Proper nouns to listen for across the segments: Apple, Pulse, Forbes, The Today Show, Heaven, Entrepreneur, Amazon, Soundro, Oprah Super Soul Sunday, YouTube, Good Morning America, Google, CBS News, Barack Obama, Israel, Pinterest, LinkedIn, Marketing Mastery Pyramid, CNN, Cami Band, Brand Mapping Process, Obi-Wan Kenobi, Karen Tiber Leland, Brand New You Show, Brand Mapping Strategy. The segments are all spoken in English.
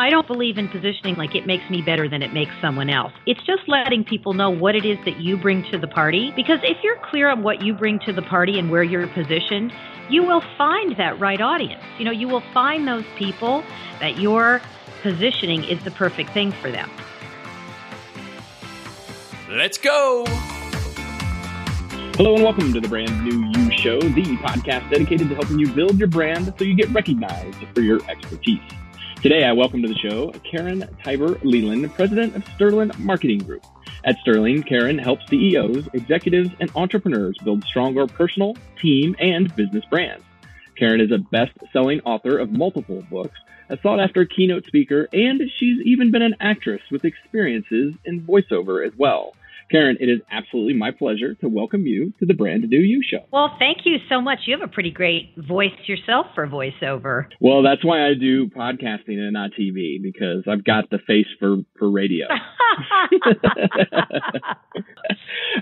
I don't believe in positioning like it makes me better than it makes someone else. It's just letting people know what it is that you bring to the party. Because if you're clear on what you bring to the party and where you're positioned, you will find that right audience. You know, you will find those people that your positioning is the perfect thing for them. Let's go. Hello and welcome to the Brand New You Show, the podcast dedicated to helping you build your brand so you get recognized for your expertise. Today, I welcome to the show Karen Tiber Leland, president of Sterling Marketing Group. At Sterling, Karen helps CEOs, executives, and entrepreneurs build stronger personal, team, and business brands. Karen is a best-selling author of multiple books, a sought-after keynote speaker, and she's even been an actress with experiences in voiceover as well. Karen, it is absolutely my pleasure to welcome you to the Brand New You Show. Well, thank you so much. You have a pretty great voice yourself for voiceover. Well, that's why I do podcasting and not TV, because I've got the face for radio. All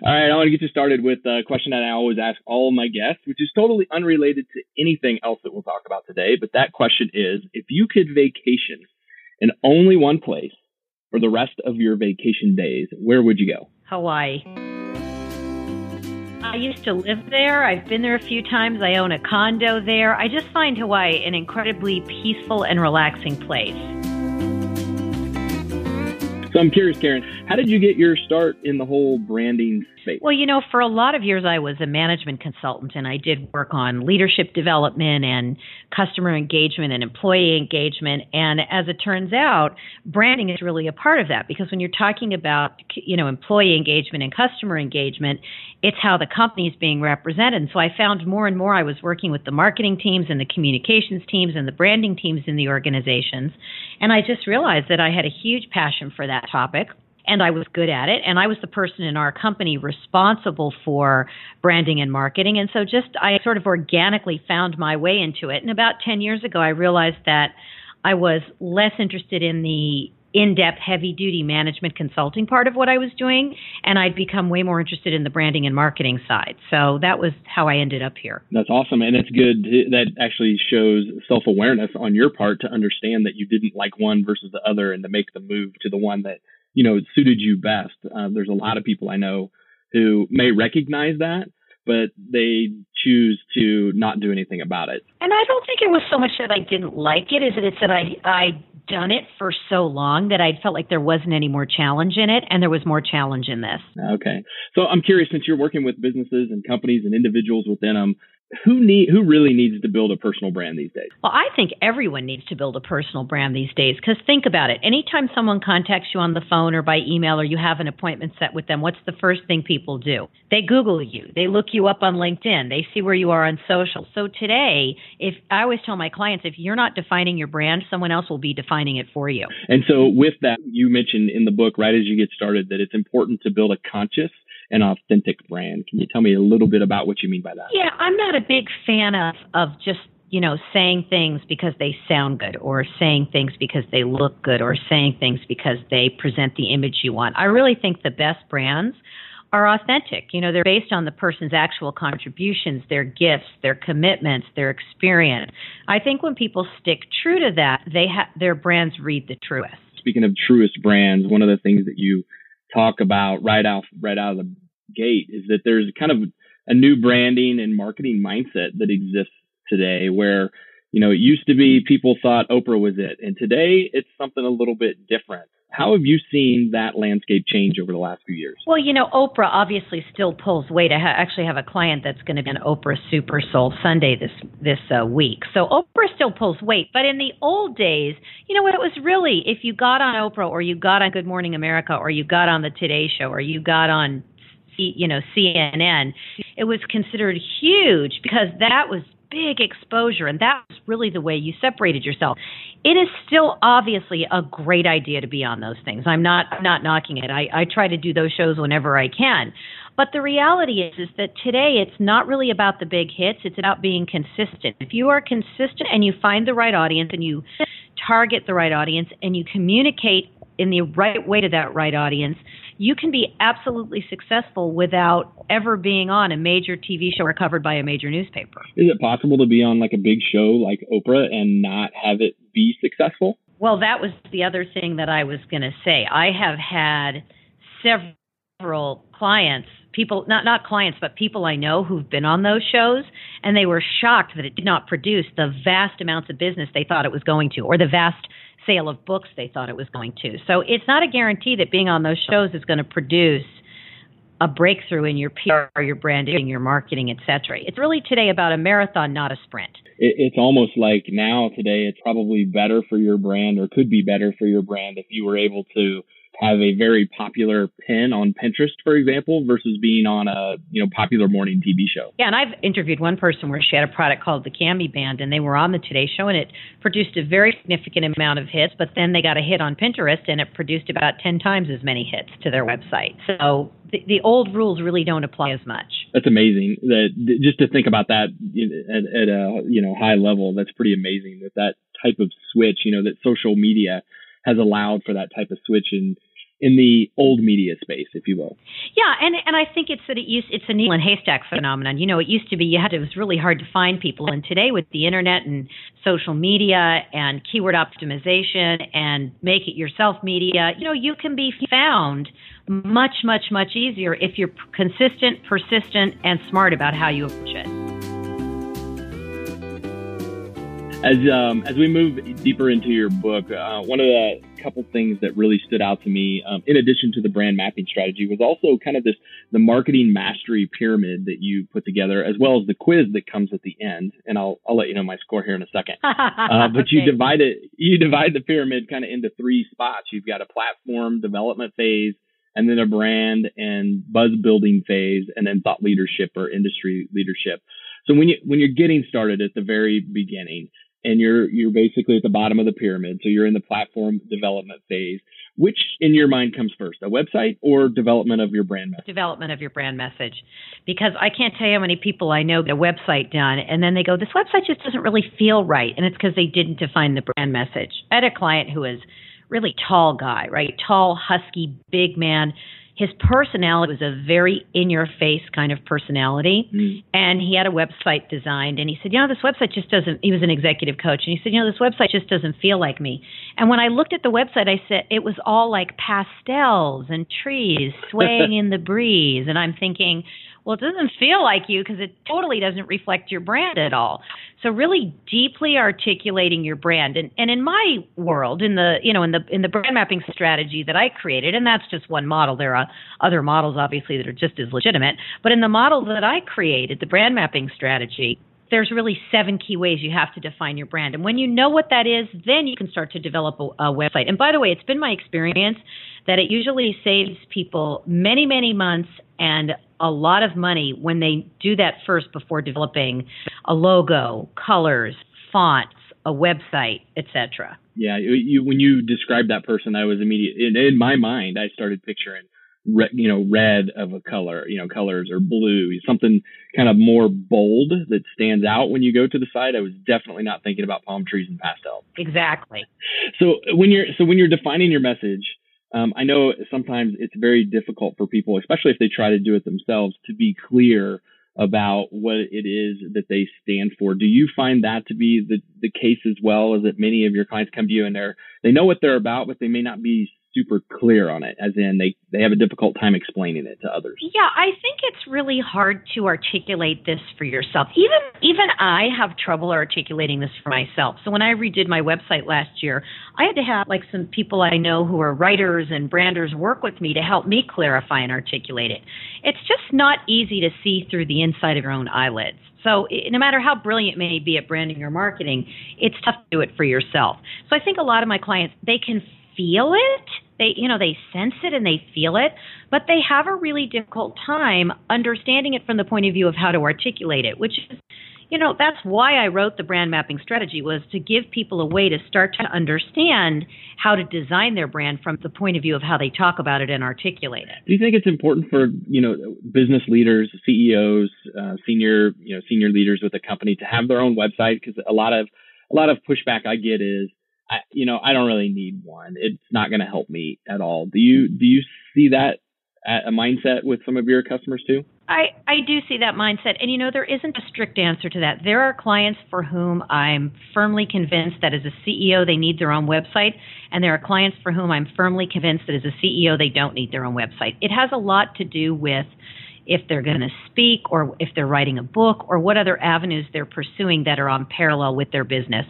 right, I want to get you started with a question that I always ask all my guests, which is totally unrelated to anything else that we'll talk about today. But that question is, if you could vacation in only one place for the rest of your vacation days, where would you go? Hawaii. I used to live there. I've been there a few times. I own a condo there. I just find Hawaii an incredibly peaceful and relaxing place. So I'm curious, Karen, how did you get your start in the whole branding space? Well, you know, for a lot of years, I was a management consultant, and I did work on leadership development and customer engagement and employee engagement. And as it turns out, branding is really a part of that, because when you're talking about, you know, employee engagement and customer engagement, it's how the company is being represented. And so I found more and more I was working with the marketing teams and the communications teams and the branding teams in the organizations. And I just realized that I had a huge passion for that topic, and I was good at it. And I was the person in our company responsible for branding and marketing. And so just I sort of organically found my way into it. And about 10 years ago, I realized that I was less interested in the in-depth, heavy-duty management consulting part of what I was doing, and I'd become way more interested in the branding and marketing side. So that was how I ended up here. That's awesome, and it's good. That actually shows self-awareness on your part to understand that you didn't like one versus the other and to make the move to the one that, you know, suited you best. There's a lot of people I know who may recognize that, but they choose to not do anything about it. And I don't think it was so much that I didn't like it, is that it's that I done it for so long that I felt like there wasn't any more challenge in it, and there was more challenge in this. Okay. So I'm curious, since you're working with businesses and companies and individuals within them, who really needs to build a personal brand these days? Well, I think everyone needs to build a personal brand these days, because think about it. Anytime someone contacts you on the phone or by email, or you have an appointment set with them, what's the first thing people do? They Google you. They look you up on LinkedIn. They see where you are on social. So today, if I always tell my clients, if you're not defining your brand, someone else will be defining it for you. And so with that, you mentioned in the book, right as you get started, that it's important to build a conscious an authentic brand. Can you tell me a little bit about what you mean by that? Yeah, I'm not a big fan of just, you know, saying things because they sound good, or saying things because they look good, or saying things because they present the image you want. I really think the best brands are authentic. You know, they're based on the person's actual contributions, their gifts, their commitments, their experience. I think when people stick true to that, their brands read the truest. Speaking of truest brands, one of the things that you talk about right out of the gate is that there's kind of a new branding and marketing mindset that exists today, where, you know, it used to be people thought Oprah was it, and today it's something a little bit different. How have you seen that landscape change over the last few years? Well, you know, Oprah obviously still pulls weight. I actually have a client that's going to be on Oprah Super Soul Sunday this week. So Oprah still pulls weight. But in the old days, you know what? It was really, if you got on Oprah, or you got on Good Morning America, or you got on The Today Show, or you got on, you know, CNN, it was considered huge, because that was big exposure, and that was really the way you separated yourself. It is still obviously a great idea to be on those things. I'm not knocking it. I try to do those shows whenever I can. But the reality is that today it's not really about the big hits. It's about being consistent. If you are consistent and you find the right audience and you target the right audience and you communicate in the right way to that right audience, you can be absolutely successful without ever being on a major TV show or covered by a major newspaper. Is it possible to be on like a big show like Oprah and not have it be successful? Well, that was the other thing that I was going to say. I have had several clients, not clients, but people I know who've been on those shows, and they were shocked that it did not produce the vast amounts of business they thought it was going to, or the vast sale of books they thought it was going to. So it's not a guarantee that being on those shows is going to produce a breakthrough in your PR, your branding, your marketing, et cetera. It's really today about a marathon, not a sprint. It's almost like now today it's probably better for your brand, or could be better for your brand, if you were able to have a very popular pin on Pinterest, for example, versus being on a popular morning TV show. Yeah, and I've interviewed one person where she had a product called the Cami Band, and they were on the Today Show, and it produced a very significant amount of hits, but then they got a hit on Pinterest, and it produced about 10 times as many hits to their website. So the old rules really don't apply as much. That's amazing. Just to think about that at a high level, that's pretty amazing that type of switch, that social media has allowed for that type of switch in the old media space, if you will. Yeah, and I think it's a needle and haystack phenomenon. It used to be it was really hard to find people, and today with the internet and social media and keyword optimization and make it yourself media, you can be found much, much, much easier if you're consistent, persistent, and smart about how you approach it. As we move deeper into your book, one of the couple things that really stood out to me, in addition to the brand mapping strategy, was also kind of the marketing mastery pyramid that you put together, as well as the quiz that comes at the end. And I'll let you know my score here in a second. But okay. You divide the pyramid kind of into three spots. You've got a platform development phase, and then a brand and buzz building phase, and then thought leadership or industry leadership. So when you're getting started at the very beginning, and you're basically at the bottom of the pyramid, so you're in the platform development phase, which in your mind comes first, a website or development of your brand message? Development of your brand message. Because I can't tell you how many people I know get a website done, and then they go, this website just doesn't really feel right. And it's because they didn't define the brand message. I had a client who was really tall guy, right? Tall, husky, big man. His personality was a very in-your-face kind of personality, and he had a website designed, and he said, this website just doesn't – he was an executive coach, and he said, this website just doesn't feel like me. And when I looked at the website, I said it was all like pastels and trees swaying in the breeze, and I'm thinking, well, it doesn't feel like you because it totally doesn't reflect your brand at all. So really deeply articulating your brand. And in my world, in the brand mapping strategy that I created, and that's just one model. There are other models, obviously, that are just as legitimate. But in the model that I created, the brand mapping strategy, there's really 7 key ways you have to define your brand. And when you know what that is, then you can start to develop a website. And by the way, it's been my experience that it usually saves people many, many months and a lot of money when they do that first before developing a logo, colors, fonts, a website, etc. Yeah, when you described that person, I was immediately in my mind. I started picturing, red of a color, colors, or blue, something kind of more bold that stands out when you go to the site. I was definitely not thinking about palm trees and pastels. Exactly. So when you're defining your message. I know sometimes it's very difficult for people, especially if they try to do it themselves, to be clear about what it is that they stand for. Do you find that to be the case as well, as that many of your clients come to you and they know what they're about, but they may not be super clear on it, as in they have a difficult time explaining it to others? Yeah, I think it's really hard to articulate this for yourself. Even I have trouble articulating this for myself. So when I redid my website last year, I had to have some people I know who are writers and branders work with me to help me clarify and articulate it. It's just not easy to see through the inside of your own eyelids. So no matter how brilliant you may be at branding or marketing, it's tough to do it for yourself. So I think a lot of my clients, they can feel it. They sense it and they feel it, but they have a really difficult time understanding it from the point of view of how to articulate it, which is, that's why I wrote the brand mapping strategy, was to give people a way to start to understand how to design their brand from the point of view of how they talk about it and articulate it. Do you think it's important for, business leaders, CEOs, senior leaders with a company to have their own website? Because a lot of pushback I get is, I don't really need one. It's not going to help me at all. Do you see that a mindset with some of your customers too? I do see that mindset. And, you know, there isn't a strict answer to that. There are clients for whom I'm firmly convinced that as a CEO, they need their own website. And there are clients for whom I'm firmly convinced that as a CEO, they don't need their own website. It has a lot to do with if they're going to speak or if they're writing a book or what other avenues they're pursuing that are on parallel with their business.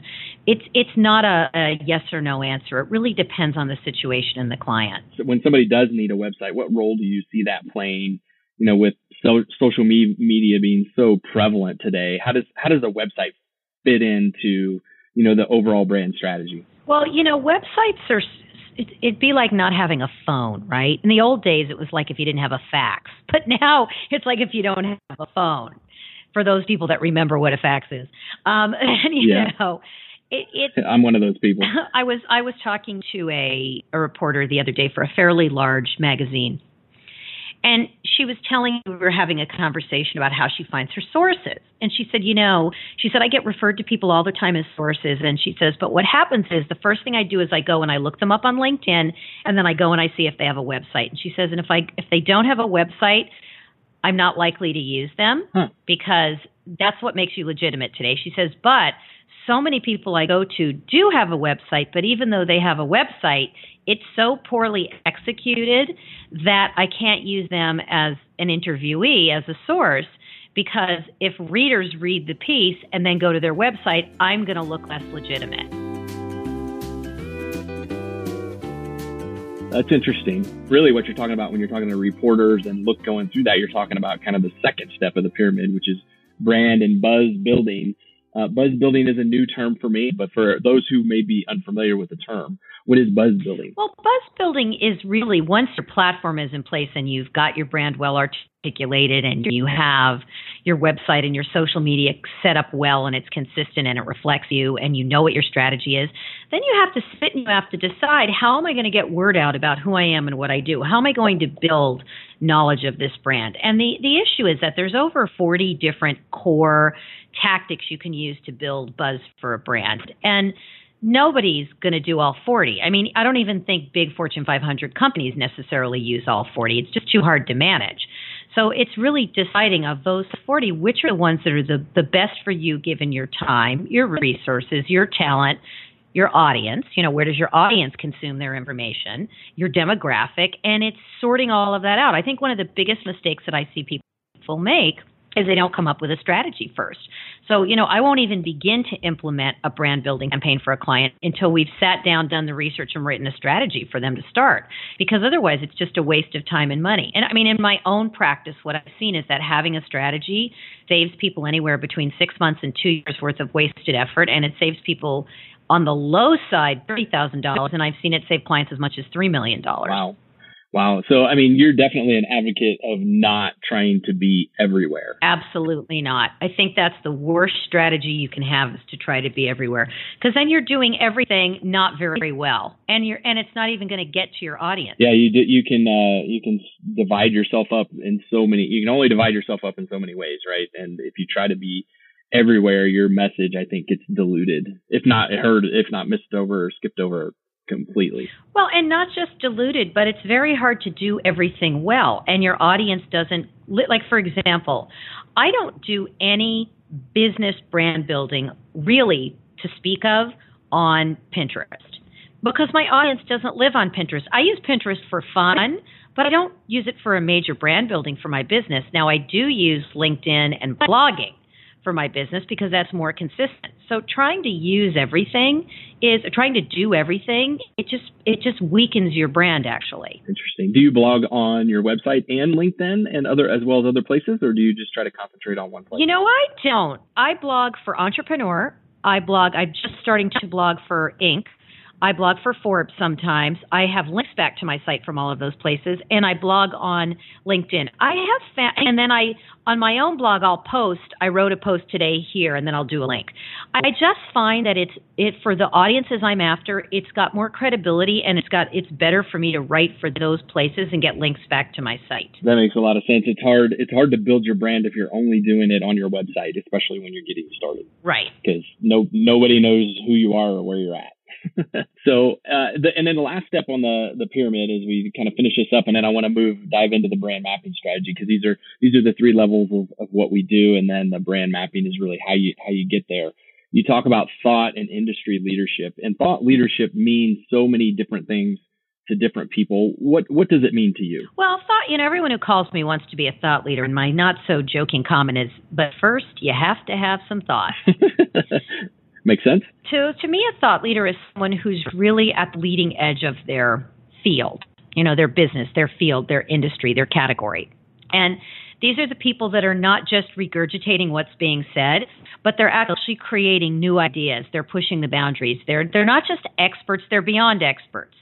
It's not a yes or no answer. It really depends on the situation and the client. So when somebody does need a website, what role do you see that playing? You know, with social media being so prevalent today, how does a website fit into, you know, the overall brand strategy? Well, you know, websites are, it'd be like not having a phone, right? In the old days, it was like if you didn't have a fax. But now it's like if you don't have a phone, for those people that remember what a fax is. And you know... I'm one of those people. I was talking to a reporter the other day for a fairly large magazine. And she was telling me, we were having a conversation about how she finds her sources. And she said, you know, she said, I get referred to people all the time as sources. And she says, but what happens is the first thing I do is I go and I look them up on LinkedIn, and then I go and I see if they have a website. And she says, and if they don't have a website, I'm not likely to use them because that's what makes you legitimate today. She says, but so many people I go to do have a website, but even though they have a website, it's so poorly executed that I can't use them as an interviewee, as a source, because if readers read the piece and then go to their website, I'm going to look less legitimate. That's interesting. Really what you're talking about when you're talking to reporters and going through that, you're talking about kind of the second step of the pyramid, which is brand and buzz building. Buzz building is a new term for me, but for those who may be unfamiliar with the term, what is buzz building? Well, buzz building is really once your platform is in place and you've got your brand well articulated and you have your website and your social media set up well and it's consistent and it reflects you and you know what your strategy is, then you have to sit and you have to decide, how am I going to get word out about who I am and what I do? How am I going to build knowledge of this brand? And the issue is that there's over 40 different core tactics you can use to build buzz for a brand. And nobody's going to do all 40. I mean, I don't even think big Fortune 500 companies necessarily use all 40. It's just too hard to manage. So it's really deciding of those 40, which are the ones that are the best for you given your time, your resources, your talent, your audience. You know, where does your audience consume their information, your demographic, and it's sorting all of that out. I think one of the biggest mistakes that I see people make is they don't come up with a strategy first. So, you know, I won't even begin to implement a brand building campaign for a client until we've sat down, done the research, and written a strategy for them to start, because otherwise it's just a waste of time and money. And I mean, in my own practice, what I've seen is that having a strategy saves people anywhere between 6 months and 2 years worth of wasted effort, and it saves people on the low side $30,000, and I've seen it save clients as much as $3 million. Wow. Wow. So, I mean, you're definitely an advocate of not trying to be everywhere. Absolutely not. I think that's the worst strategy you can have, is to try to be everywhere, because then you're doing everything not very well, and it's not even going to get to your audience. Yeah, you can divide yourself up in so many. You can only divide yourself up in so many ways, right? And if you try to be everywhere, your message, I think, gets diluted, if not heard, if not missed over or skipped over. Completely. Well, and not just diluted, but it's very hard to do everything well. And your audience doesn't, like, for example, I don't do any business brand building really to speak of on Pinterest, because my audience doesn't live on Pinterest. I use Pinterest for fun, but I don't use it for a major brand building for my business. Now, I do use LinkedIn and blogging for my business because that's more consistent. So trying to use everything it just weakens your brand, actually. Interesting. Do you blog on your website and LinkedIn and as well as other places, or do you just try to concentrate on one place? You know, I don't. I blog for Entrepreneur. I'm just starting to blog for Inc. I blog for Forbes sometimes. I have links back to my site from all of those places, and I blog on LinkedIn. And then on my own blog, I'll post. I wrote a post today here, and then I'll do a link. I just find that it's for the audiences I'm after. It's got more credibility, and it's better for me to write for those places and get links back to my site. That makes a lot of sense. It's hard to build your brand if you're only doing it on your website, especially when you're getting started. Right. Because nobody knows who you are or where you're at. So then the last step on the pyramid is we kind of finish this up, and then I want to dive into the brand mapping strategy, because these are the three levels of what we do, and then the brand mapping is really how you get there. You talk about thought and industry leadership, and thought leadership means so many different things to different people. What does it mean to you? Well, thought, everyone who calls me wants to be a thought leader, and my not so joking comment is, but first you have to have some thought. Makes sense. To me, a thought leader is someone who's really at the leading edge of their field, their business, their field, their industry, their category. And these are the people that are not just regurgitating what's being said, but they're actually creating new ideas. They're pushing the boundaries. They're not just experts, they're beyond experts.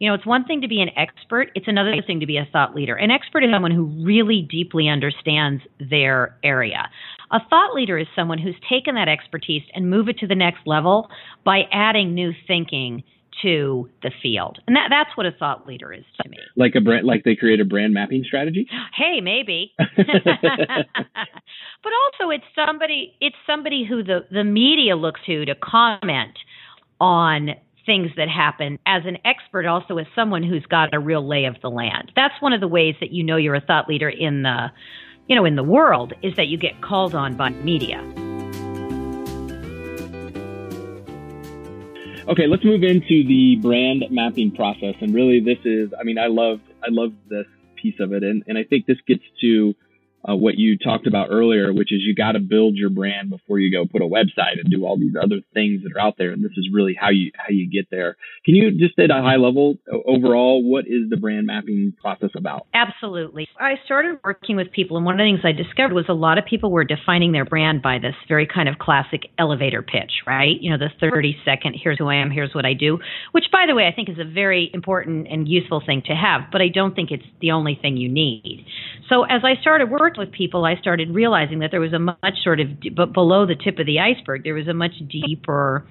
It's one thing to be an expert. It's another thing to be a thought leader. An expert is someone who really deeply understands their area. A thought leader is someone who's taken that expertise and moved it to the next level by adding new thinking to the field. And that's what a thought leader is to me. Like they create a brand mapping strategy? Hey, maybe. But also it's somebody who the media looks to comment on things that happen, as an expert, also as someone who's got a real lay of the land. That's one of the ways that you're a thought leader in the world, is that you get called on by media. Okay, let's move into the brand mapping process. And really, this is, I love this piece of it. And I think this gets to what you talked about earlier, which is you got to build your brand before you go put a website and do all these other things that are out there. And this is really how you get there. Can you just, at a high level, overall, what is the brand mapping process about? Absolutely. I started working with people, and one of the things I discovered was a lot of people were defining their brand by this very kind of classic elevator pitch, right? The 30-second, here's who I am, here's what I do, which, by the way, I think is a very important and useful thing to have, but I don't think it's the only thing you need. So as I started working with people, I started realizing that there was a much sort of, but below the tip of the iceberg, there was a much deeper,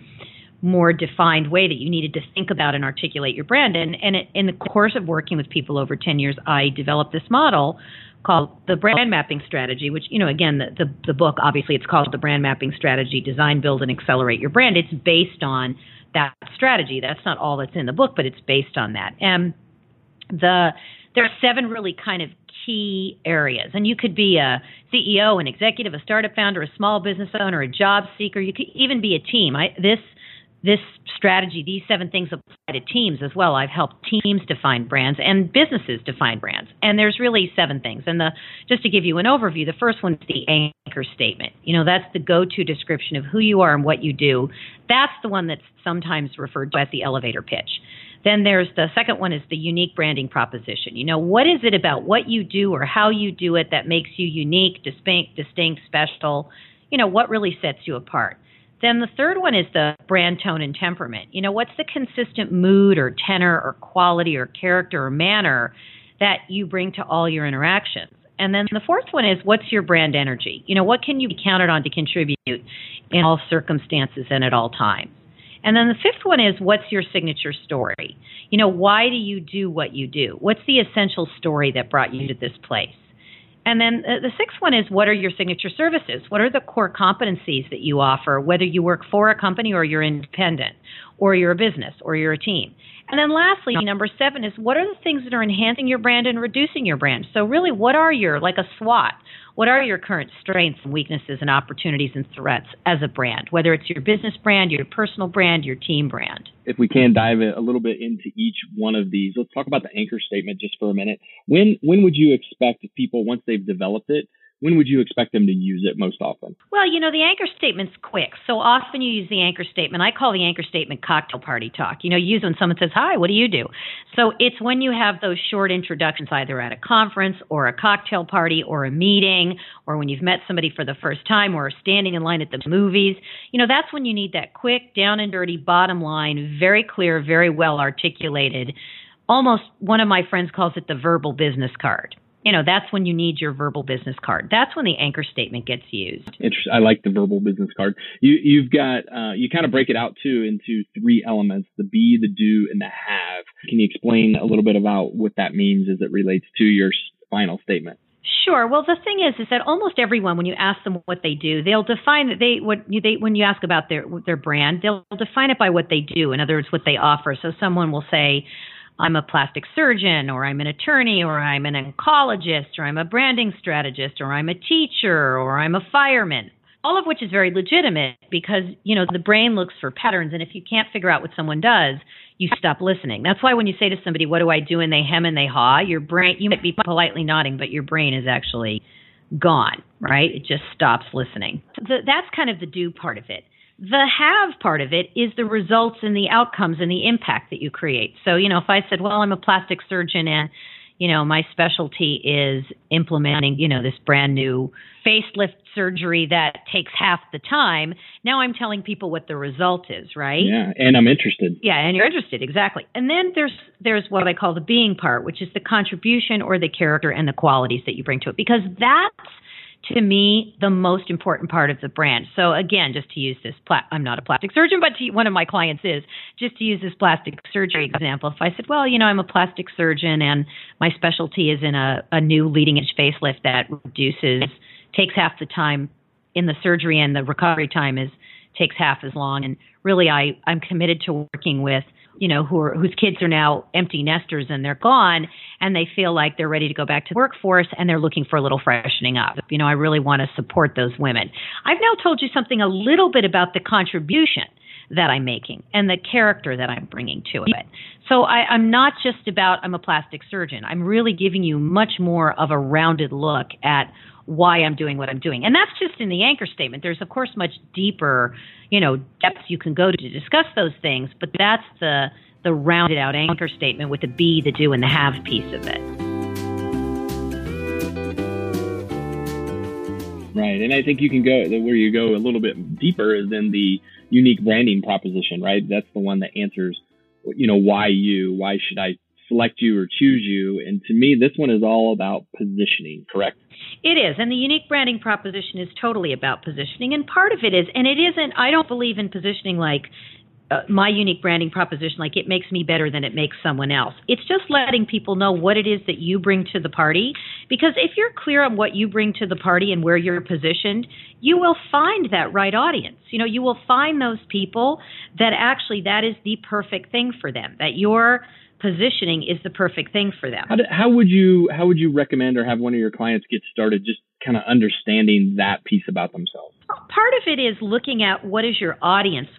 more defined way that you needed to think about and articulate your brand. And in the course of working with people over 10 years, I developed this model called the Brand Mapping Strategy, which, again, the book, obviously, it's called The Brand Mapping Strategy, Design, Build, and Accelerate Your Brand. It's based on that strategy. That's not all that's in the book, but it's based on that. And there are seven really kind of key areas. And you could be a CEO, an executive, a startup founder, a small business owner, a job seeker. You could even be a team. This strategy, these seven things apply to teams as well. I've helped teams define brands and businesses define brands. And there's really seven things. And just to give you an overview, the first one is the anchor statement. That's the go-to description of who you are and what you do. That's the one that's sometimes referred to as the elevator pitch. Then there's the second one is the unique branding proposition. What is it about what you do or how you do it that makes you unique, distinct, special? What really sets you apart? Then the third one is the brand tone and temperament. What's the consistent mood or tenor or quality or character or manner that you bring to all your interactions? And then the fourth one is, what's your brand energy? What can you be counted on to contribute in all circumstances and at all times? And then the fifth one is, what's your signature story? Why do you do what you do? What's the essential story that brought you to this place? And then the sixth one is, what are your signature services? What are the core competencies that you offer, whether you work for a company or you're independent, or you're a business, or you're a team? And then lastly, number seven is, what are the things that are enhancing your brand and reducing your brand? So really, what are your, like a SWOT, what are your current strengths and weaknesses and opportunities and threats as a brand, whether it's your business brand, your personal brand, your team brand? If we can dive a little bit into each one of these, let's talk about the anchor statement just for a minute. When would you expect people, once they've developed it, when would you expect them to use it most often? Well, the anchor statement's quick. So often you use the anchor statement. I call the anchor statement cocktail party talk. You use when someone says, hi, what do you do? So it's when you have those short introductions, either at a conference or a cocktail party or a meeting, or when you've met somebody for the first time or are standing in line at the movies. That's when you need that quick, down and dirty, bottom line, very clear, very well articulated. Almost, one of my friends calls it the verbal business card. That's when you need your verbal business card. That's when the anchor statement gets used. Interesting. I like the verbal business card. You've got, you kind of break it out too into three elements, the be, the do, and the have. Can you explain a little bit about what that means as it relates to your final statement? Sure. Well, the thing is that almost everyone, when you ask them what they do, they'll define that when you ask about their brand, they'll define it by what they do. In other words, what they offer. So someone will say, I'm a plastic surgeon, or I'm an attorney, or I'm an oncologist, or I'm a branding strategist, or I'm a teacher, or I'm a fireman. All of which is very legitimate because, the brain looks for patterns. And if you can't figure out what someone does, you stop listening. That's why when you say to somebody, what do I do? And they hem and they haw, your brain, you might be politely nodding, but your brain is actually gone, right? It just stops listening. So that's kind of the do part of it. The have part of it is the results and the outcomes and the impact that you create. So, if I said, well, I'm a plastic surgeon and, my specialty is implementing, this brand new facelift surgery that takes half the time. Now I'm telling people what the result is, right? Yeah, and I'm interested. Yeah, and you're interested, exactly. And then there's what I call the being part, which is the contribution or the character and the qualities that you bring to it, because that's, to me, the most important part of the brand. So again, just to use this, I'm not a plastic surgeon, but one of my clients is, just to use this plastic surgery example. If I said, well, I'm a plastic surgeon and my specialty is in a new leading edge facelift that takes half the time in the surgery and the recovery time takes half as long. And really, I'm committed to working with whose kids are now empty nesters and they're gone and they feel like they're ready to go back to the workforce and they're looking for a little freshening up. I really want to support those women. I've now told you something a little bit about the contribution that I'm making and the character that I'm bringing to it. So I'm not just about, I'm a plastic surgeon. I'm really giving you much more of a rounded look at why I'm doing what I'm doing. And that's just in the anchor statement. There's, of course, much deeper, depths you can go to discuss those things, but that's the rounded out anchor statement with the be, the do, and the have piece of it. Right. And I think you can go where you go a little bit deeper is in the unique branding proposition, right? That's the one that answers, why you, why should I select you or choose you? And to me, this one is all about positioning, correct? It is. And the unique branding proposition is totally about positioning. And part of it is, and it isn't, I don't believe in positioning like my unique branding proposition, like it makes me better than it makes someone else. It's just letting people know what it is that you bring to the party. Because if you're clear on what you bring to the party and where you're positioned, you will find that right audience. You will find those people that actually that is the perfect thing for them, that your positioning is the perfect thing for them. How would you recommend or have one of your clients get started just kind of understanding that piece about themselves? Part of it is looking at what does your audience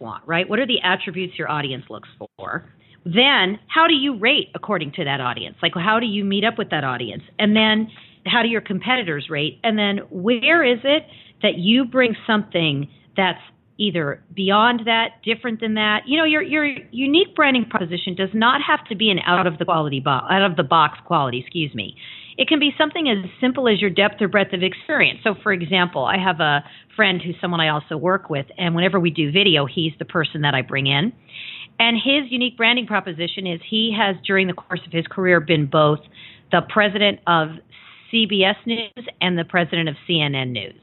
want, right? What are the attributes your audience looks for? Then how do you rate according to that audience? Like how do you meet up with that audience? And then how do your competitors rate? And then where is it that you bring something that's either beyond that, different than that? Your unique branding proposition does not have to be an out of the box quality, It can be something as simple as your depth or breadth of experience. So for example, I have a friend who's someone I also work with, and whenever we do video, he's the person that I bring in. And his unique branding proposition is he has, during the course of his career, been both the president of CBS News and the president of CNN News.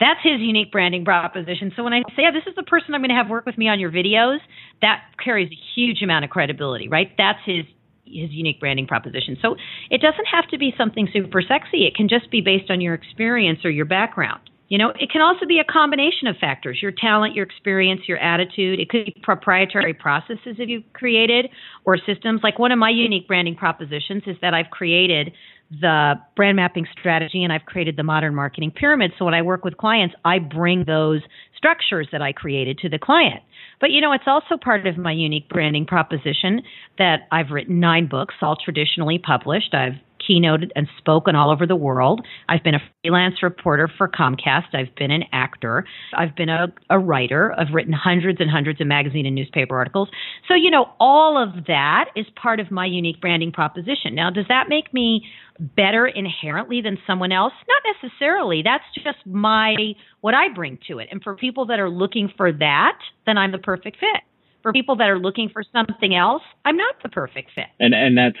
That's his unique branding proposition. So when I say, this is the person I'm going to have work with me on your videos, that carries a huge amount of credibility, right? That's his unique branding proposition. So it doesn't have to be something super sexy. It can just be based on your experience or your background. It can also be a combination of factors, your talent, your experience, your attitude. It could be proprietary processes that you've created or systems. Like one of my unique branding propositions is that I've created the brand mapping strategy and I've created the modern marketing pyramid. So when I work with clients, I bring those structures that I created to the client. But, it's also part of my unique branding proposition that I've written 9 books, all traditionally published. I've keynoted and spoken all over the world. I've been a freelance reporter for Comcast. I've been an actor. I've been a writer. I've written hundreds and hundreds of magazine and newspaper articles. So, all of that is part of my unique branding proposition. Now, does that make me better inherently than someone else? Not necessarily. That's just what I bring to it. And for people that are looking for that, then I'm the perfect fit. For people that are looking for something else, I'm not the perfect fit. And that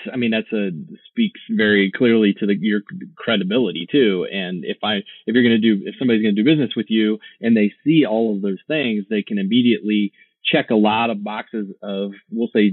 speaks very clearly to your credibility too. And if somebody's going to do business with you and they see all of those things, they can immediately check a lot of boxes of, we'll say,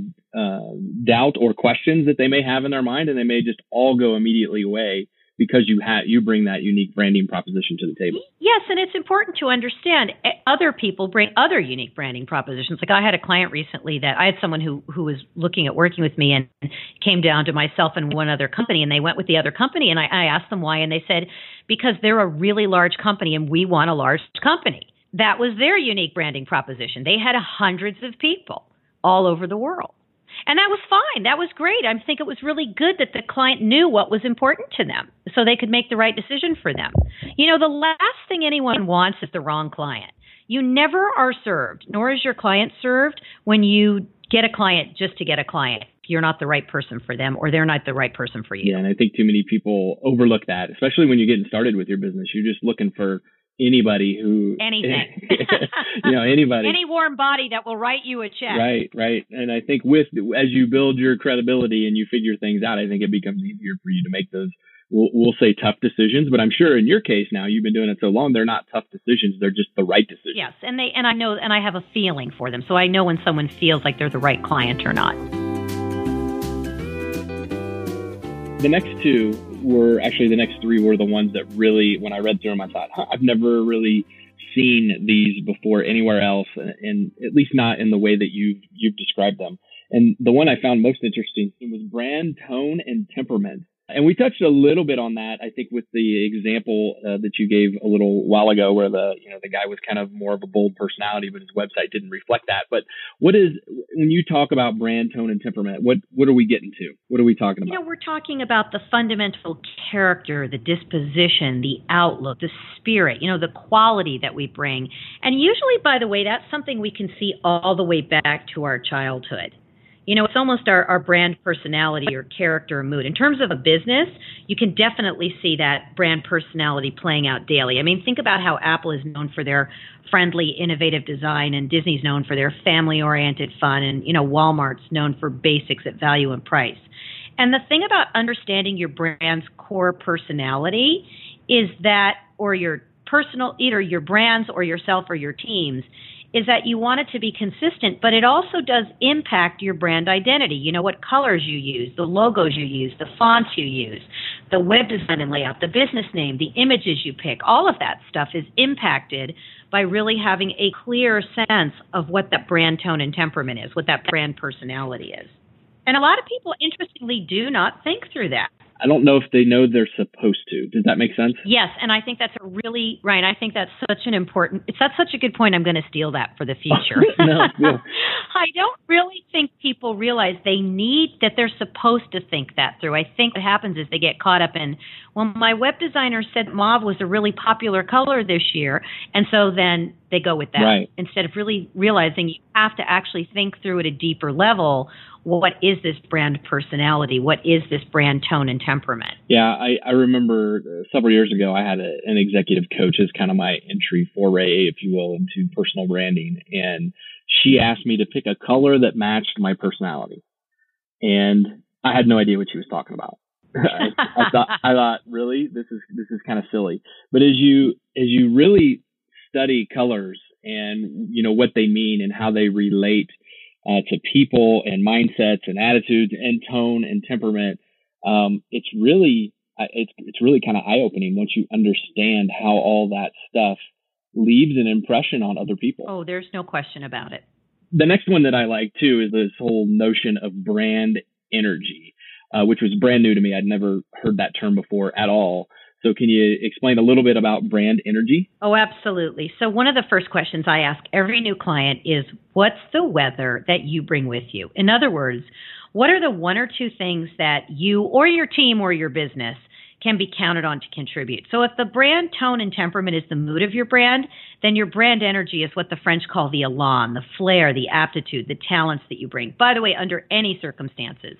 doubt or questions that they may have in their mind, and they may just all go immediately away because you bring that unique branding proposition to the table. Yes, and it's important to understand other people bring other unique branding propositions. Like I had a client recently that I had someone who was looking at working with me and came down to myself and one other company, and they went with the other company, and I asked them why, and they said, because they're a really large company and we want a large company. That was their unique branding proposition. They had hundreds of people all over the world. And that was fine. That was great. I think it was really good that the client knew what was important to them so they could make the right decision for them. You know, the last thing anyone wants is the wrong client. You never are served, nor is your client served when you get a client just to get a client. You're not the right person for them or they're not the right person for you. Yeah, and I think too many people overlook that, especially when you're getting started with your business. You're just looking for anybody who... anything. You know, anybody. Any warm body that will write you a check. Right. And I think as you build your credibility and you figure things out, I think it becomes easier for you to make those, we'll say tough decisions. But I'm sure in your case now, you've been doing it so long, they're not tough decisions. They're just the right decisions. Yes. And I know, and I have a feeling for them. So I know when someone feels like they're the right client or not. The next three were the ones that really, when I read through them, I thought, I've never really seen these before anywhere else, and at least not in the way that you've described them. And the one I found most interesting was brand, tone, and temperament. And we touched a little bit on that, I think, with the example that you gave a little while ago, where the guy was kind of more of a bold personality, but his website didn't reflect that. But when you talk about brand, tone, and temperament, what are we getting to? What are we talking about? You know, we're talking about the fundamental character, the disposition, the outlook, the spirit. You know, the quality that we bring. And usually, by the way, that's something we can see all the way back to our childhood. You know, it's almost our brand personality or character or mood. In terms of a business, you can definitely see that brand personality playing out daily. I mean, think about how Apple is known for their friendly, innovative design, and Disney's known for their family-oriented fun, and, you know, Walmart's known for basics at value and price. And the thing about understanding your brand's core personality is that, or your personal, either your brands or yourself or your teams, is that you want it to be consistent, but it also does impact your brand identity. You know, what colors you use, the logos you use, the fonts you use, the web design and layout, the business name, the images you pick, all of that stuff is impacted by really having a clear sense of what that brand tone and temperament is, what that brand personality is. And a lot of people, interestingly, do not think through that. I don't know if they know they're supposed to. Does that make sense? Yes, and I think that's Ryan, I think that's such a good point. I'm going to steal that for the future. No. I don't really think people realize that they're supposed to think that through. I think what happens is they get caught up in, well, my web designer said mauve was a really popular color this year, and so then they go with that. Right. Instead of really realizing you have to actually think through at a deeper level, what is this brand personality? What is this brand tone and temperament? Yeah, I remember several years ago I had an executive coach as kind of my entry foray, if you will, into personal branding. And she asked me to pick a color that matched my personality. And I had no idea what she was talking about. I thought, really? This is kind of silly. But as you really study colors and, you know, what they mean and how they relate to people and mindsets and attitudes and tone and temperament, it's really kind of eye-opening once you understand how all that stuff leaves an impression on other people. Oh, there's no question about it. The next one that I like too is this whole notion of brand energy, which was brand new to me. I'd never heard that term before at all. So can you explain a little bit about brand energy? Oh, absolutely. So one of the first questions I ask every new client is, what's the weather that you bring with you? In other words, what are the one or two things that you or your team or your business can be counted on to contribute? So if the brand tone and temperament is the mood of your brand, then your brand energy is what the French call the élan, the flair, the aptitude, the talents that you bring, by the way, under any circumstances.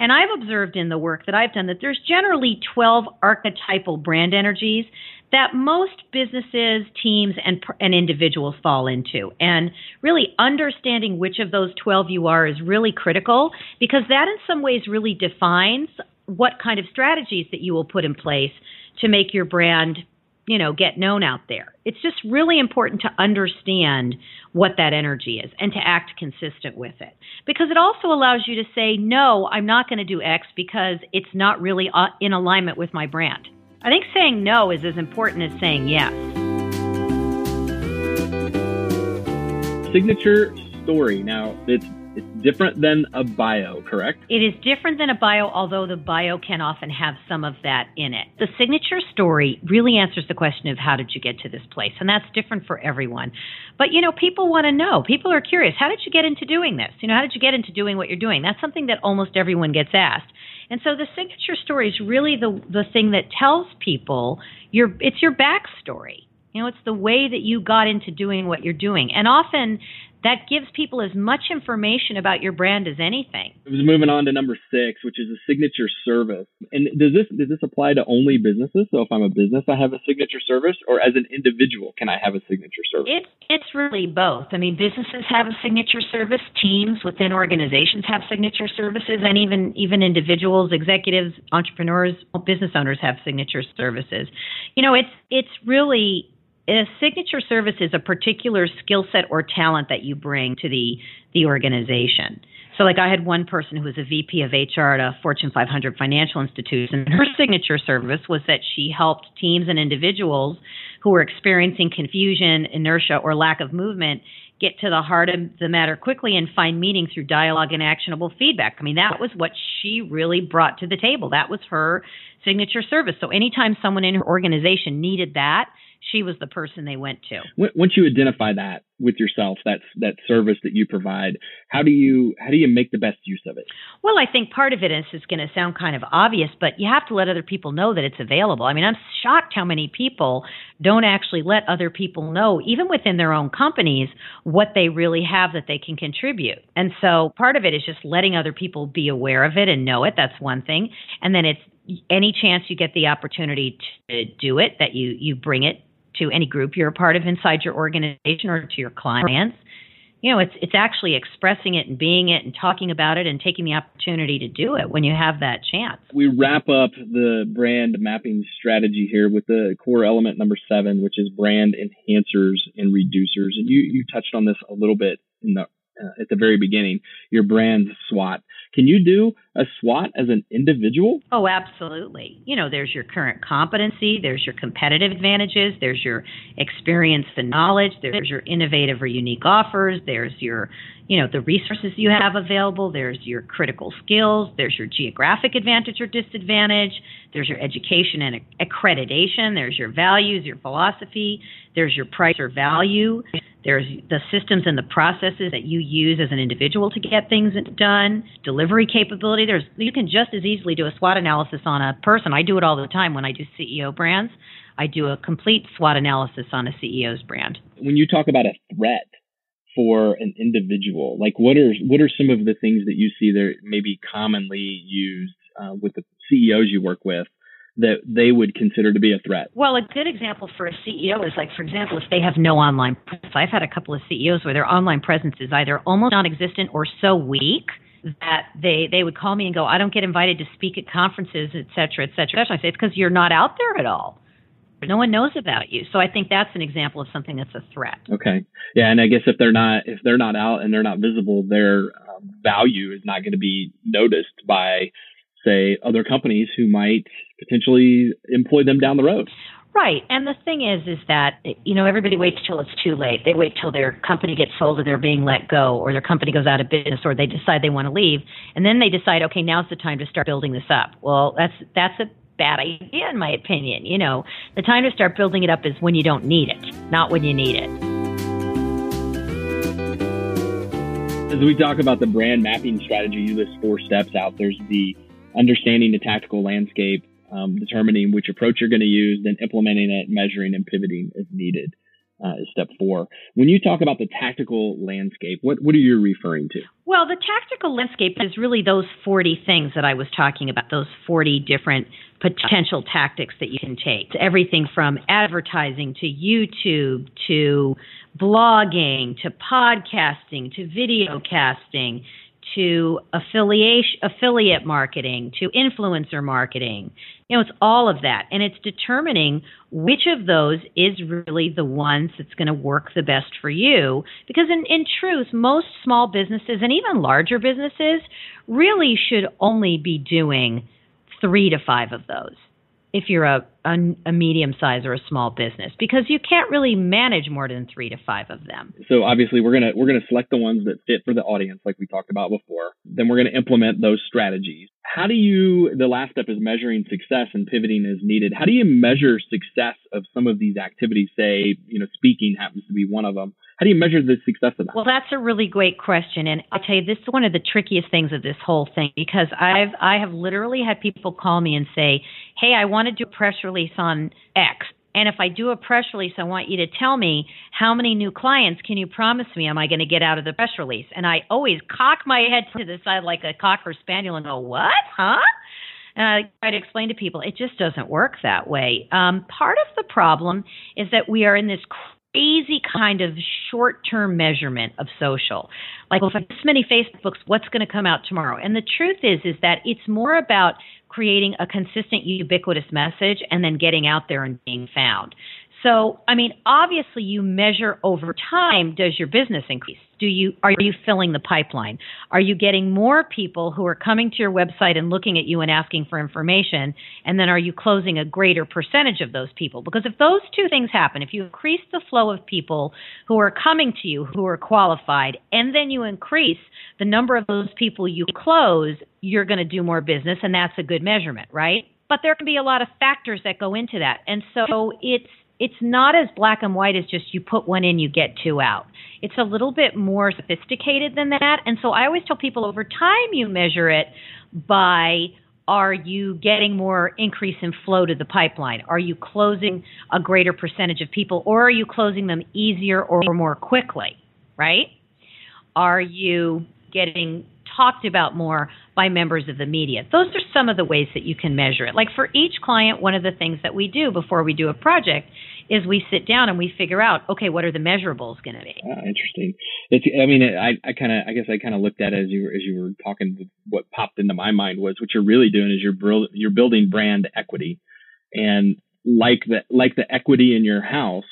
And I've observed in the work that I've done that there's generally 12 archetypal brand energies that most businesses, teams, and individuals fall into. And really understanding which of those 12 you are is really critical, because that in some ways really defines what kind of strategies that you will put in place to make your brand, you know, get known out there. It's just really important to understand what that energy is and to act consistent with it, because it also allows you to say, no, I'm not going to do X because it's not really in alignment with my brand. I think saying no is as important as saying yes. Signature story. Now, it's different than a bio, correct? It is different than a bio, although the bio can often have some of that in it. The signature story really answers the question of how did you get to this place? And that's different for everyone. But, you know, people want to know. People are curious. How did you get into doing this? You know, how did you get into doing what you're doing? That's something that almost everyone gets asked. And so the signature story is really the thing that tells people it's your backstory. You know, it's the way that you got into doing what you're doing. And often that gives people as much information about your brand as anything. I was moving on to number 6, which is a signature service. And does this apply to only businesses? So if I'm a business, I have a signature service, or as an individual, can I have a signature service? It's really both. I mean, businesses have a signature service, teams within organizations have signature services, and even individuals, executives, entrepreneurs, business owners have signature services. You know, it's really... A signature service is a particular skill set or talent that you bring to the organization. So like I had one person who was a VP of HR at a Fortune 500 financial institution, and her signature service was that she helped teams and individuals who were experiencing confusion, inertia, or lack of movement get to the heart of the matter quickly and find meaning through dialogue and actionable feedback. I mean, that was what she really brought to the table. That was her signature service. So anytime someone in her organization needed that, she was the person they went to. Once you identify that with yourself, that service that you provide, how do you make the best use of it? Well, I think part of it is going to sound kind of obvious, but you have to let other people know that it's available. I mean, I'm shocked how many people don't actually let other people know, even within their own companies, what they really have that they can contribute. And so part of it is just letting other people be aware of it and know it. That's one thing. And then it's any chance you get the opportunity to do it, that you bring it to any group you're a part of inside your organization or to your clients. You know, it's actually expressing it and being it and talking about it and taking the opportunity to do it when you have that chance. We wrap up the brand mapping strategy here with the core element number 7, which is brand enhancers and reducers. And you touched on this a little bit in the at the very beginning, your brand SWOT. Can you do a SWOT as an individual? Oh, absolutely. You know, there's your current competency, there's your competitive advantages, there's your experience and knowledge, there's your innovative or unique offers, there's your, you know, the resources you have available, there's your critical skills, there's your geographic advantage or disadvantage, there's your education and accreditation, there's your values, your philosophy, there's your price or value, there's the systems and the processes that you use as an individual to get things done, delivery capability. You can just as easily do a SWOT analysis on a person. I do it all the time when I do CEO brands. I do a complete SWOT analysis on a CEO's brand. When you talk about a threat for an individual, like what are some of the things that you see that are maybe commonly used with the CEOs you work with that they would consider to be a threat? Well, a good example for a CEO is, like, for example, if they have no online presence. I've had a couple of CEOs where their online presence is either almost non-existent or so weak that they would call me and go, I don't get invited to speak at conferences, et cetera, et cetera. I say, it's because you're not out there at all. No one knows about you. So I think that's an example of something that's a threat. Okay. Yeah. And I guess if they're not out and they're not visible, their value is not going to be noticed by, say, other companies who might potentially employ them down the road. Right. And the thing is that, you know, everybody waits till it's too late. They wait till their company gets sold or they're being let go or their company goes out of business or they decide they want to leave. And then they decide, okay, now's the time to start building this up. Well, that's a bad idea, in my opinion. You know, the time to start building it up is when you don't need it, not when you need it. As we talk about the brand mapping strategy, you list 4 steps out. There's the understanding the tactical landscape, determining which approach you're going to use, then implementing it, measuring and pivoting as needed is step 4. When you talk about the tactical landscape, what are you referring to? Well, the tactical landscape is really those 40 things that I was talking about, those 40 different potential tactics that you can take. Everything from advertising to YouTube to blogging to podcasting to video casting to affiliate marketing to influencer marketing. You know, it's all of that. And it's determining which of those is really the ones that's going to work the best for you. Because in truth, most small businesses and even larger businesses really should only be doing 3 to 5 of those. if you're a medium size or a small business, because you can't really manage more than 3 to 5 of them. So obviously we're going to select the ones that fit for the audience, like we talked about before. Then we're going to implement those strategies. The last step is measuring success and pivoting as needed. How do you measure success of some of these activities? Say, speaking happens to be one of them. How do you measure the success of that? Well, that's a really great question. And I'll tell you, this is one of the trickiest things of this whole thing, because I have literally had people call me and say, hey, I want to do a press release on X. And if I do a press release, I want you to tell me how many new clients can you promise me am I going to get out of the press release? And I always cock my head to the side like a cocker spaniel and go, what? Huh? And I try to explain to people, it just doesn't work that way. Part of the problem is that we are in this crazy kind of short-term measurement of social. Like, well, if I have this many Facebooks, what's going to come out tomorrow? And the truth is that it's more about creating a consistent, ubiquitous message and then getting out there and being found. So, obviously you measure over time, does your business increase? Are you filling the pipeline? Are you getting more people who are coming to your website and looking at you and asking for information? And then are you closing a greater percentage of those people? Because if those two things happen, if you increase the flow of people who are coming to you, who are qualified, and then you increase the number of those people you close, you're going to do more business, and that's a good measurement, right? But there can be a lot of factors that go into that. And so it's not as black and white as just you put one in, you get two out. It's a little bit more sophisticated than that. And so I always tell people, over time you measure it by, are you getting more increase in flow to the pipeline? Are you closing a greater percentage of people, or are you closing them easier or more quickly, right? Are you getting talked about more by members of the media? Those are some of the ways that you can measure it. Like, for each client, one of the things that we do before we do a project is we sit down and we figure out, okay, what are the measurables going to be? Oh, interesting. I guess I kind of looked at it as you were talking. What popped into my mind was, what you're really doing is you're building brand equity, and like the equity in your house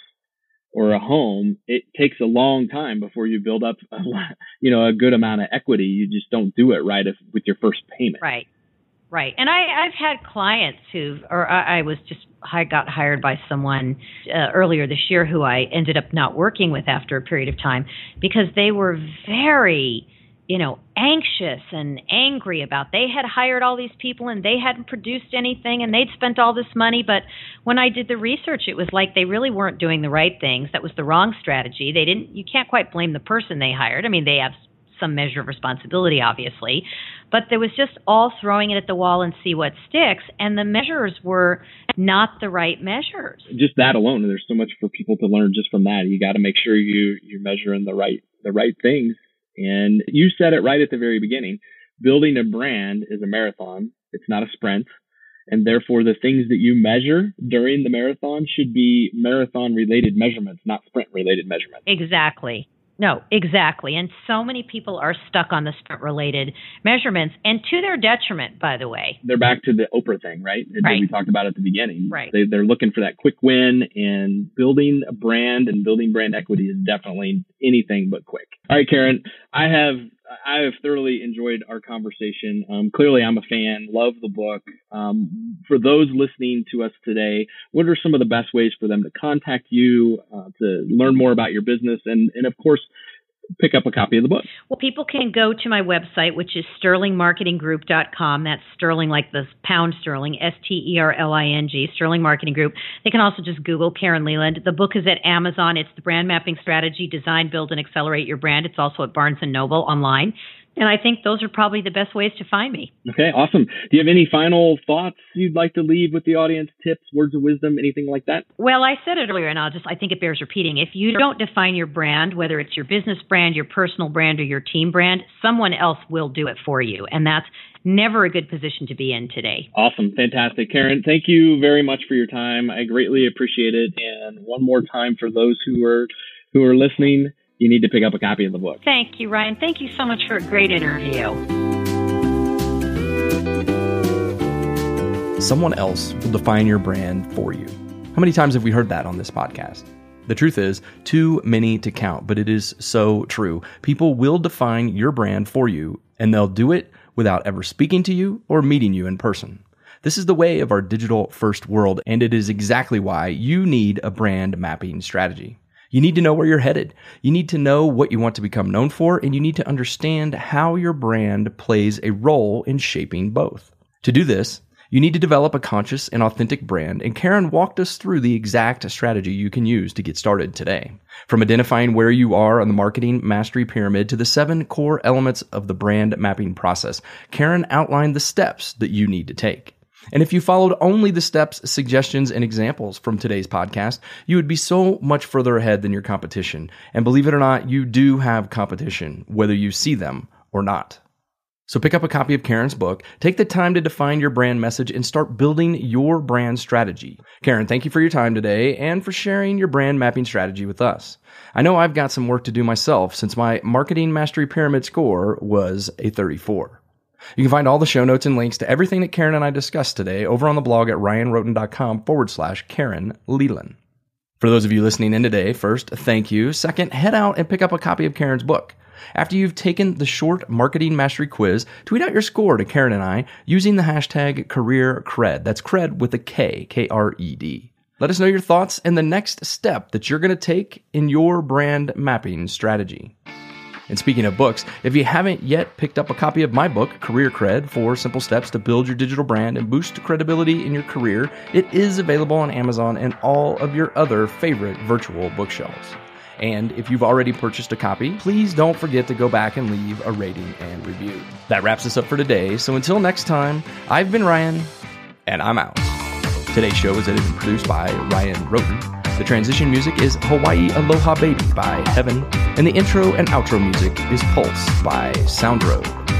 or a home, it takes a long time before you build up a good amount of equity. You just don't do it right with your first payment. Right. Right. And I've had clients I got hired by someone earlier this year who I ended up not working with after a period of time, because they were very, anxious and angry about, they had hired all these people and they hadn't produced anything and they'd spent all this money. But when I did the research, it was like they really weren't doing the right things. That was the wrong strategy. You can't quite blame the person they hired. They have some measure of responsibility, obviously, but there was just all throwing it at the wall and see what sticks. And the measures were not the right measures. Just that alone, there's so much for people to learn just from that. You got to make sure you're measuring the right things. And you said it right at the very beginning. Building a brand is a marathon. It's not a sprint. And therefore, the things that you measure during the marathon should be marathon-related measurements, not sprint-related measurements. Exactly. No, exactly. And so many people are stuck on the sprint-related measurements, and to their detriment, by the way. They're back to the Oprah thing, right? That we talked about at the beginning. Right. They're looking for that quick win, and building a brand and building brand equity is definitely anything but quick. All right, Karen, I have thoroughly enjoyed our conversation. Clearly, I'm a fan, love the book. For those listening to us today, what are some of the best ways for them to contact you, to learn more about your business, and of course, pick up a copy of the book? Well, people can go to my website, which is sterlingmarketinggroup.com. That's Sterling, like the pound sterling, STERLING, Sterling Marketing Group. They can also just Google Karen Leland. The book is at Amazon. It's The Brand Mapping Strategy, Design, Build, and Accelerate Your Brand. It's also at Barnes & Noble online. And I think those are probably the best ways to find me. Okay, awesome. Do you have any final thoughts you'd like to leave with the audience, tips, words of wisdom, anything like that? Well, I said it earlier, and I think it bears repeating. If you don't define your brand, whether it's your business brand, your personal brand, or your team brand, someone else will do it for you. And that's never a good position to be in today. Awesome. Fantastic. Karen, thank you very much for your time. I greatly appreciate it. And one more time for those who are listening, you need to pick up a copy of the book. Thank you, Ryan. Thank you so much for a great interview. Someone else will define your brand for you. How many times have we heard that on this podcast? The truth is, too many to count, but it is so true. People will define your brand for you, and they'll do it without ever speaking to you or meeting you in person. This is the way of our digital first world, and it is exactly why you need a brand mapping strategy. You need to know where you're headed. You need to know what you want to become known for, and you need to understand how your brand plays a role in shaping both. To do this, you need to develop a conscious and authentic brand, and Karen walked us through the exact strategy you can use to get started today. From identifying where you are on the Marketing Mastery Pyramid to the 7 core elements of the brand mapping process, Karen outlined the steps that you need to take. And if you followed only the steps, suggestions, and examples from today's podcast, you would be so much further ahead than your competition. And believe it or not, you do have competition, whether you see them or not. So pick up a copy of Karen's book, take the time to define your brand message, and start building your brand strategy. Karen, thank you for your time today and for sharing your brand mapping strategy with us. I know I've got some work to do myself since my Marketing Mastery Pyramid score was a 34. You can find all the show notes and links to everything that Karen and I discussed today over on the blog at ryanroten.com/Karen Leland. For those of you listening in today, first, thank you. Second, head out and pick up a copy of Karen's book. After you've taken the short Marketing Mastery quiz, tweet out your score to Karen and I using the hashtag CareerKred. That's cred with a K, K-R-E-D. Let us know your thoughts and the next step that you're going to take in your brand mapping strategy. And speaking of books, if you haven't yet picked up a copy of my book, CareerKred, 4 Simple Steps to Build Your Digital Brand and Boost Credibility in Your Career, it is available on Amazon and all of your other favorite virtual bookshelves. And if you've already purchased a copy, please don't forget to go back and leave a rating and review. That wraps us up for today. So until next time, I've been Ryan, and I'm out. Today's show is edited and produced by Ryan Roten. The transition music is Hawaii Aloha Baby by Heaven, and the intro and outro music is Pulse by Soundro.